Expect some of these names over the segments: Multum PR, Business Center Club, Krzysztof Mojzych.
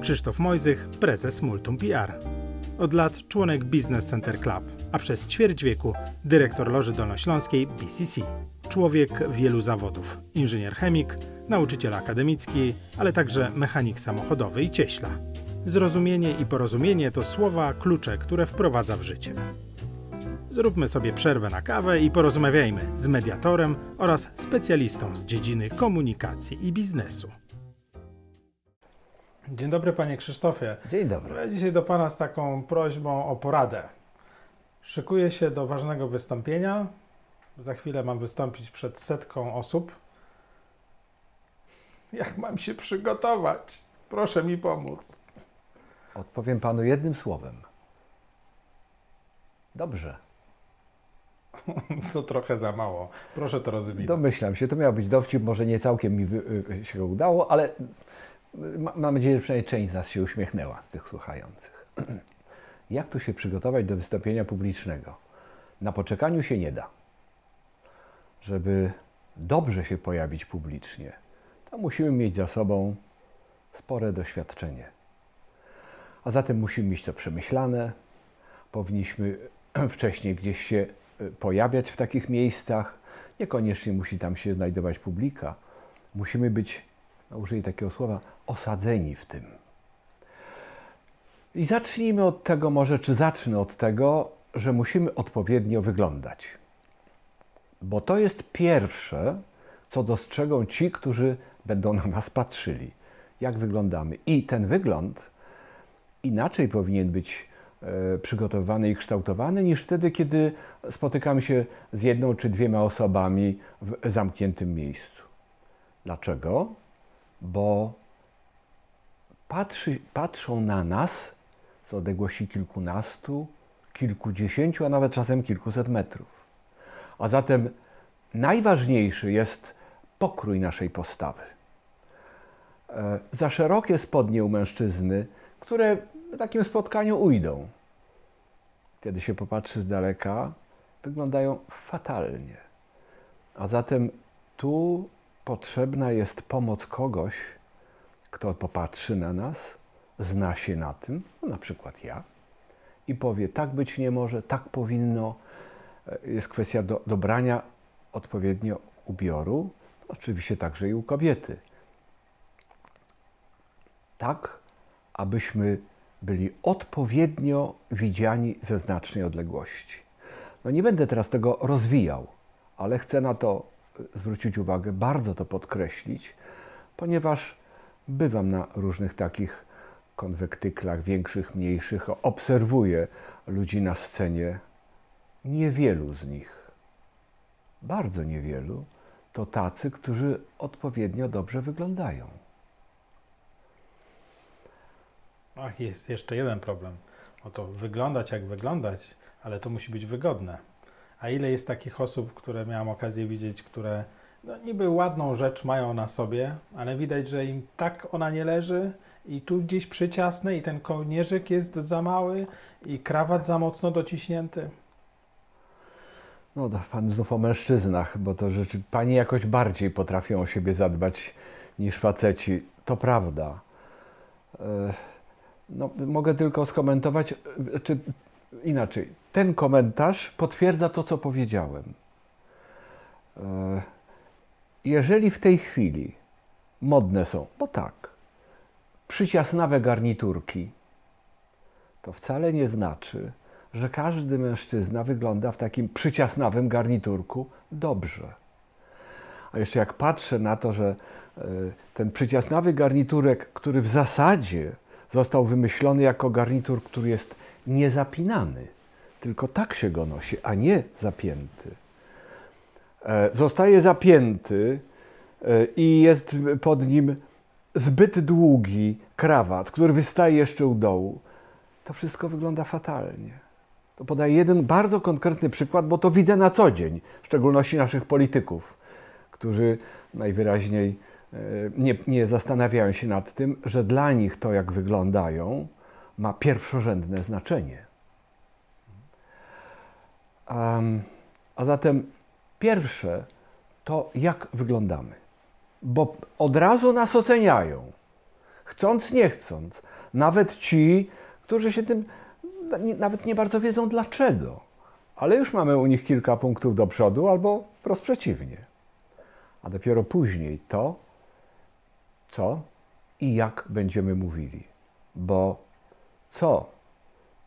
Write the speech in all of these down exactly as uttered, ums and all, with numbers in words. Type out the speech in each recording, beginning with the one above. Krzysztof Mojzych, prezes Multum P R. Od lat członek Business Center Club, a przez ćwierć wieku dyrektor Loży Dolnośląskiej B C C. Człowiek wielu zawodów. Inżynier chemik, nauczyciel akademicki, ale także mechanik samochodowy i cieśla. Zrozumienie i porozumienie to słowa klucze, które wprowadza w życie. Zróbmy sobie przerwę na kawę i porozmawiajmy z mediatorem oraz specjalistą z dziedziny komunikacji i biznesu. Dzień dobry, panie Krzysztofie. Dzień dobry. Ja dzisiaj do pana z taką prośbą o poradę. Szykuję się do ważnego wystąpienia. Za chwilę mam wystąpić przed setką osób. Jak mam się przygotować? Proszę mi pomóc. Odpowiem panu jednym słowem. Dobrze. To trochę za mało. Proszę to rozwinąć. Domyślam się. To miał być dowcip. Może nie całkiem mi się udało, ale mam nadzieję, że przynajmniej część z nas się uśmiechnęła z tych słuchających. Jak tu się przygotować do wystąpienia publicznego? Na poczekaniu się nie da. Żeby dobrze się pojawić publicznie, to musimy mieć za sobą spore doświadczenie. A zatem musimy mieć to przemyślane. Powinniśmy wcześniej gdzieś się pojawiać w takich miejscach. Niekoniecznie musi tam się znajdować publika. Musimy być, no użyję takiego słowa, osadzeni w tym. I zacznijmy od tego może, czy zacznę od tego, że musimy odpowiednio wyglądać. Bo to jest pierwsze, co dostrzegą ci, którzy będą na nas patrzyli. Jak wyglądamy. I ten wygląd inaczej powinien być przygotowywany i kształtowany niż wtedy, kiedy spotykam się z jedną czy dwiema osobami w zamkniętym miejscu. Dlaczego? Bo patrzy, patrzą na nas z odległości kilkunastu, kilkudziesięciu, a nawet czasem kilkuset metrów. A zatem najważniejszy jest pokrój naszej postawy. Za szerokie spodnie u mężczyzny, które w takim spotkaniu ujdą. Kiedy się popatrzy z daleka, wyglądają fatalnie. A zatem tu potrzebna jest pomoc kogoś, kto popatrzy na nas, zna się na tym, no na przykład ja, i powie, tak być nie może, tak powinno. Jest kwestia do, dobrania odpowiednio ubioru, oczywiście także i u kobiety. Tak, abyśmy byli odpowiednio widziani ze znacznej odległości. No nie będę teraz tego rozwijał, ale chcę na to zwrócić uwagę, bardzo to podkreślić, ponieważ bywam na różnych takich konwektyklach, większych, mniejszych, obserwuję ludzi na scenie. Niewielu z nich, bardzo niewielu, to tacy, którzy odpowiednio dobrze wyglądają. Ach, jest jeszcze jeden problem. Oto wyglądać jak wyglądać, ale to musi być wygodne. A ile jest takich osób, które miałam okazję widzieć, które no, niby ładną rzecz mają na sobie, ale widać, że im tak ona nie leży i tu gdzieś przyciasne i ten kołnierzyk jest za mały i krawat za mocno dociśnięty. No, pan znów o mężczyznach, bo to rzeczy, pani jakoś bardziej potrafią o siebie zadbać niż faceci. To prawda. No, mogę tylko skomentować, czy inaczej. Ten komentarz potwierdza to, co powiedziałem. Jeżeli w tej chwili modne są, bo tak, przyciasnawe garniturki, to wcale nie znaczy, że każdy mężczyzna wygląda w takim przyciasnawym garniturku dobrze. A jeszcze jak patrzę na to, że ten przyciasnawy garniturek, który w zasadzie został wymyślony jako garnitur, który jest niezapinany, tylko tak się go nosi, a nie zapięty. Zostaje zapięty i jest pod nim zbyt długi krawat, który wystaje jeszcze u dołu. To wszystko wygląda fatalnie. To podaję jeden bardzo konkretny przykład, bo to widzę na co dzień, w szczególności naszych polityków, którzy najwyraźniej nie, nie zastanawiają się nad tym, że dla nich to, jak wyglądają, ma pierwszorzędne znaczenie. A, a zatem pierwsze to, jak wyglądamy, bo od razu nas oceniają, chcąc nie chcąc, nawet ci, którzy się tym nawet nie bardzo wiedzą dlaczego, ale już mamy u nich kilka punktów do przodu albo wprost przeciwnie. A dopiero później to, co i jak będziemy mówili, bo co?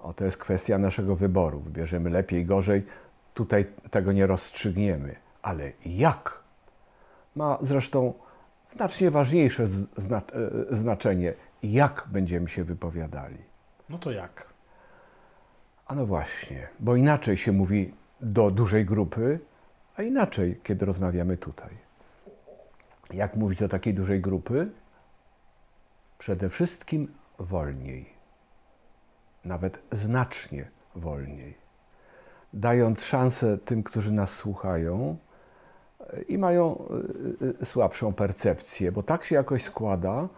O, to jest kwestia naszego wyboru. Wybierzemy lepiej, gorzej. Tutaj tego nie rozstrzygniemy. Ale jak? Ma zresztą znacznie ważniejsze zna znaczenie, jak będziemy się wypowiadali. No to jak? A no właśnie, bo inaczej się mówi do dużej grupy, a inaczej, kiedy rozmawiamy tutaj. Jak mówić do takiej dużej grupy? Przede wszystkim wolniej. Nawet znacznie wolniej, dając szansę tym, którzy nas słuchają i mają słabszą percepcję, bo tak się jakoś składa,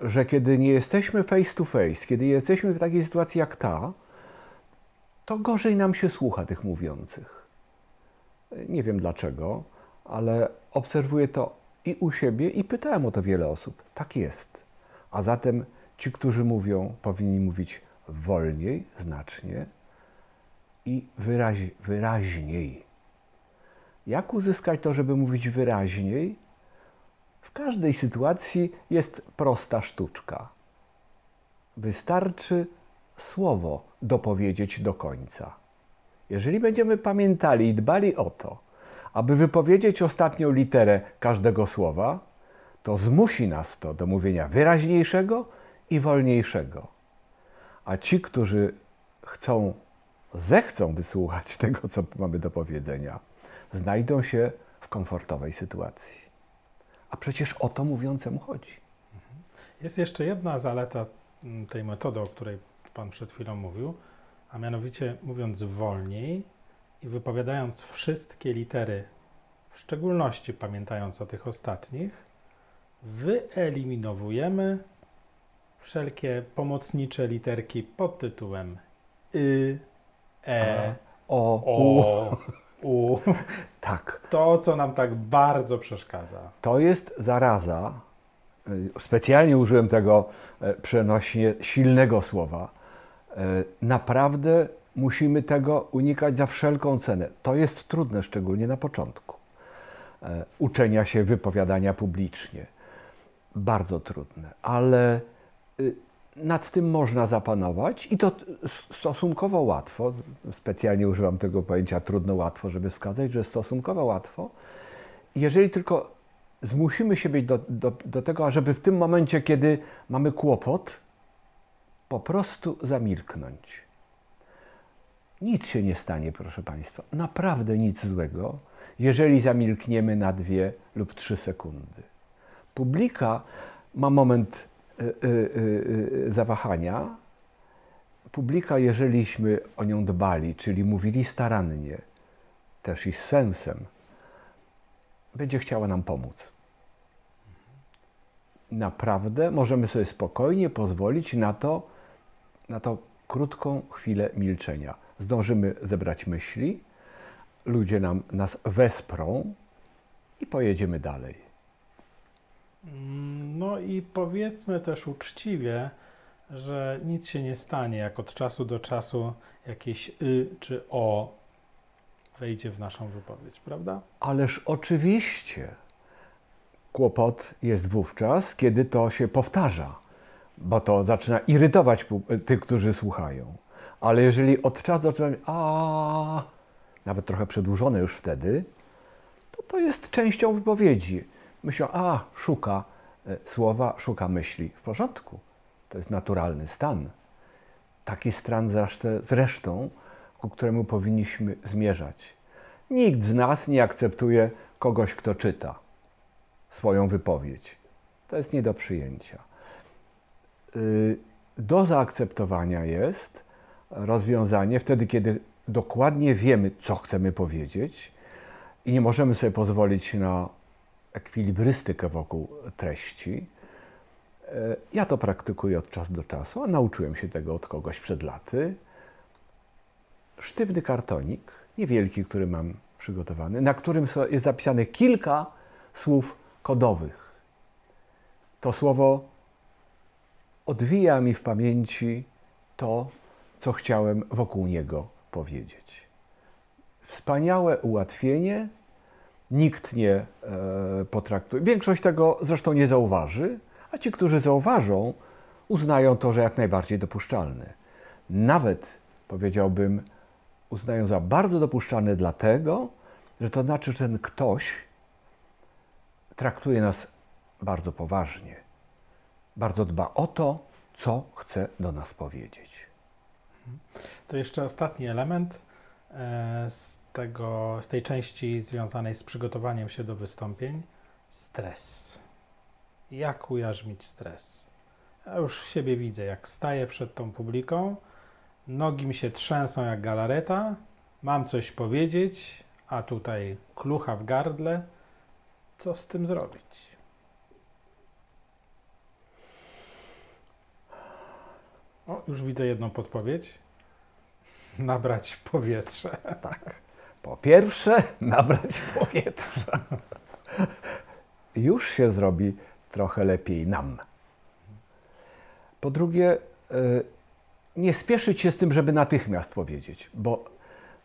że kiedy nie jesteśmy face to face, kiedy jesteśmy w takiej sytuacji jak ta, to gorzej nam się słucha tych mówiących. Nie wiem dlaczego, ale obserwuję to i u siebie i pytałem o to wiele osób. Tak jest. A zatem ci, którzy mówią, powinni mówić wolniej, znacznie i wyraź, wyraźniej. Jak uzyskać to, żeby mówić wyraźniej? W każdej sytuacji jest prosta sztuczka. Wystarczy słowo dopowiedzieć do końca. Jeżeli będziemy pamiętali i dbali o to, aby wypowiedzieć ostatnią literę każdego słowa, to zmusi nas to do mówienia wyraźniejszego i wolniejszego. A ci, którzy chcą, zechcą wysłuchać tego, co mamy do powiedzenia, znajdą się w komfortowej sytuacji. A przecież o to mówiącemu chodzi. Jest jeszcze jedna zaleta tej metody, o której Pan przed chwilą mówił, a mianowicie mówiąc wolniej i wypowiadając wszystkie litery, w szczególności pamiętając o tych ostatnich, wyeliminowujemy wszelkie pomocnicze literki pod tytułem y, e, a, o, o, u. u. Tak. To, co nam tak bardzo przeszkadza. To jest zaraza. Specjalnie użyłem tego przenośnie silnego słowa. Naprawdę musimy tego unikać za wszelką cenę. To jest trudne, szczególnie na początku. Uczenia się wypowiadania publicznie. Bardzo trudne, ale nad tym można zapanować i to stosunkowo łatwo, specjalnie używam tego pojęcia trudno łatwo, żeby wskazać, że stosunkowo łatwo, jeżeli tylko zmusimy siebie do, do, do tego, ażeby w tym momencie, kiedy mamy kłopot, po prostu zamilknąć. Nic się nie stanie, proszę Państwa, naprawdę nic złego, jeżeli zamilkniemy na dwie lub trzy sekundy. Publika ma moment Y, y, y, zawahania. Publika, jeżeliśmy o nią dbali, czyli mówili starannie, też i z sensem, będzie chciała nam pomóc. Naprawdę możemy sobie spokojnie pozwolić na to, na tą krótką chwilę milczenia. Zdążymy zebrać myśli, ludzie nam, nas wesprą i pojedziemy dalej. No i powiedzmy też uczciwie, że nic się nie stanie, jak od czasu do czasu jakieś y czy o wejdzie w naszą wypowiedź, prawda? Ależ oczywiście. Kłopot jest wówczas, kiedy to się powtarza, bo to zaczyna irytować tych, którzy słuchają. Ale jeżeli od czasu do czasu, a nawet trochę przedłużone już wtedy, to to jest częścią wypowiedzi. Myślą, a szuka słowa, szuka myśli. W porządku, to jest naturalny stan. Taki stan zresztą, ku któremu powinniśmy zmierzać. Nikt z nas nie akceptuje kogoś, kto czyta swoją wypowiedź. To jest nie do przyjęcia. Do zaakceptowania jest rozwiązanie wtedy, kiedy dokładnie wiemy, co chcemy powiedzieć i nie możemy sobie pozwolić na ekwilibrystykę wokół treści. Ja to praktykuję od czasu do czasu, a nauczyłem się tego od kogoś przed laty. Sztywny kartonik, niewielki, który mam przygotowany, na którym jest zapisane kilka słów kodowych. To słowo odwija mi w pamięci to, co chciałem wokół niego powiedzieć. Wspaniałe ułatwienie, nikt nie e, potraktuje, większość tego zresztą nie zauważy, a ci, którzy zauważą, uznają to, że jak najbardziej dopuszczalne. Nawet, powiedziałbym, uznają za bardzo dopuszczalne dlatego, że to znaczy, że ten ktoś traktuje nas bardzo poważnie, bardzo dba o to, co chce do nas powiedzieć. To jeszcze ostatni element z, tego, z tej części związanej z przygotowaniem się do wystąpień. Stres. Jak ujarzmić stres? Ja już siebie widzę, jak staję przed tą publiką, nogi mi się trzęsą jak galareta, mam coś powiedzieć, a tutaj klucha w gardle. Co z tym zrobić? O, już widzę jedną podpowiedź. Nabrać powietrza. Tak. Po pierwsze, nabrać powietrza. Już się zrobi trochę lepiej nam. Po drugie, nie spieszyć się z tym, żeby natychmiast powiedzieć, bo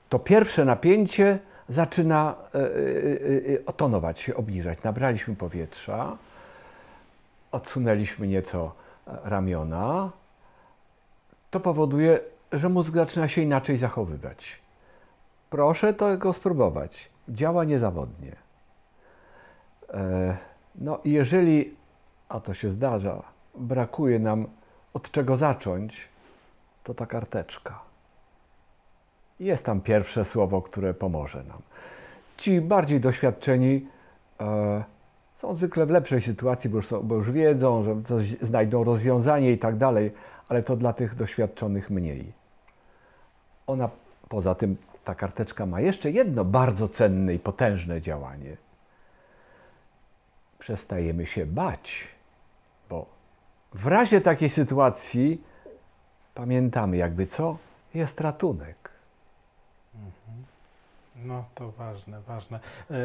to pierwsze napięcie zaczyna otonować się, obniżać. Nabraliśmy powietrza, odsunęliśmy nieco ramiona. To powoduje, że mózg zaczyna się inaczej zachowywać. Proszę tego spróbować. Działa niezawodnie. No i jeżeli, a to się zdarza, brakuje nam od czego zacząć, to ta karteczka. Jest tam pierwsze słowo, które pomoże nam. Ci bardziej doświadczeni e, są zwykle w lepszej sytuacji, bo już, są, bo już wiedzą, że coś znajdą rozwiązanie i tak dalej, ale to dla tych doświadczonych mniej. Ona, poza tym, ta karteczka ma jeszcze jedno bardzo cenne i potężne działanie. Przestajemy się bać, bo w razie takiej sytuacji pamiętamy, jakby co, jest ratunek. No to ważne, ważne.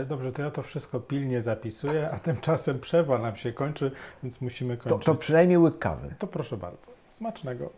Dobrze, to ja to wszystko pilnie zapisuję, a tymczasem przerwa nam się kończy, więc musimy kończyć. To, to przynajmniej łyk kawy. To proszę bardzo. Smacznego.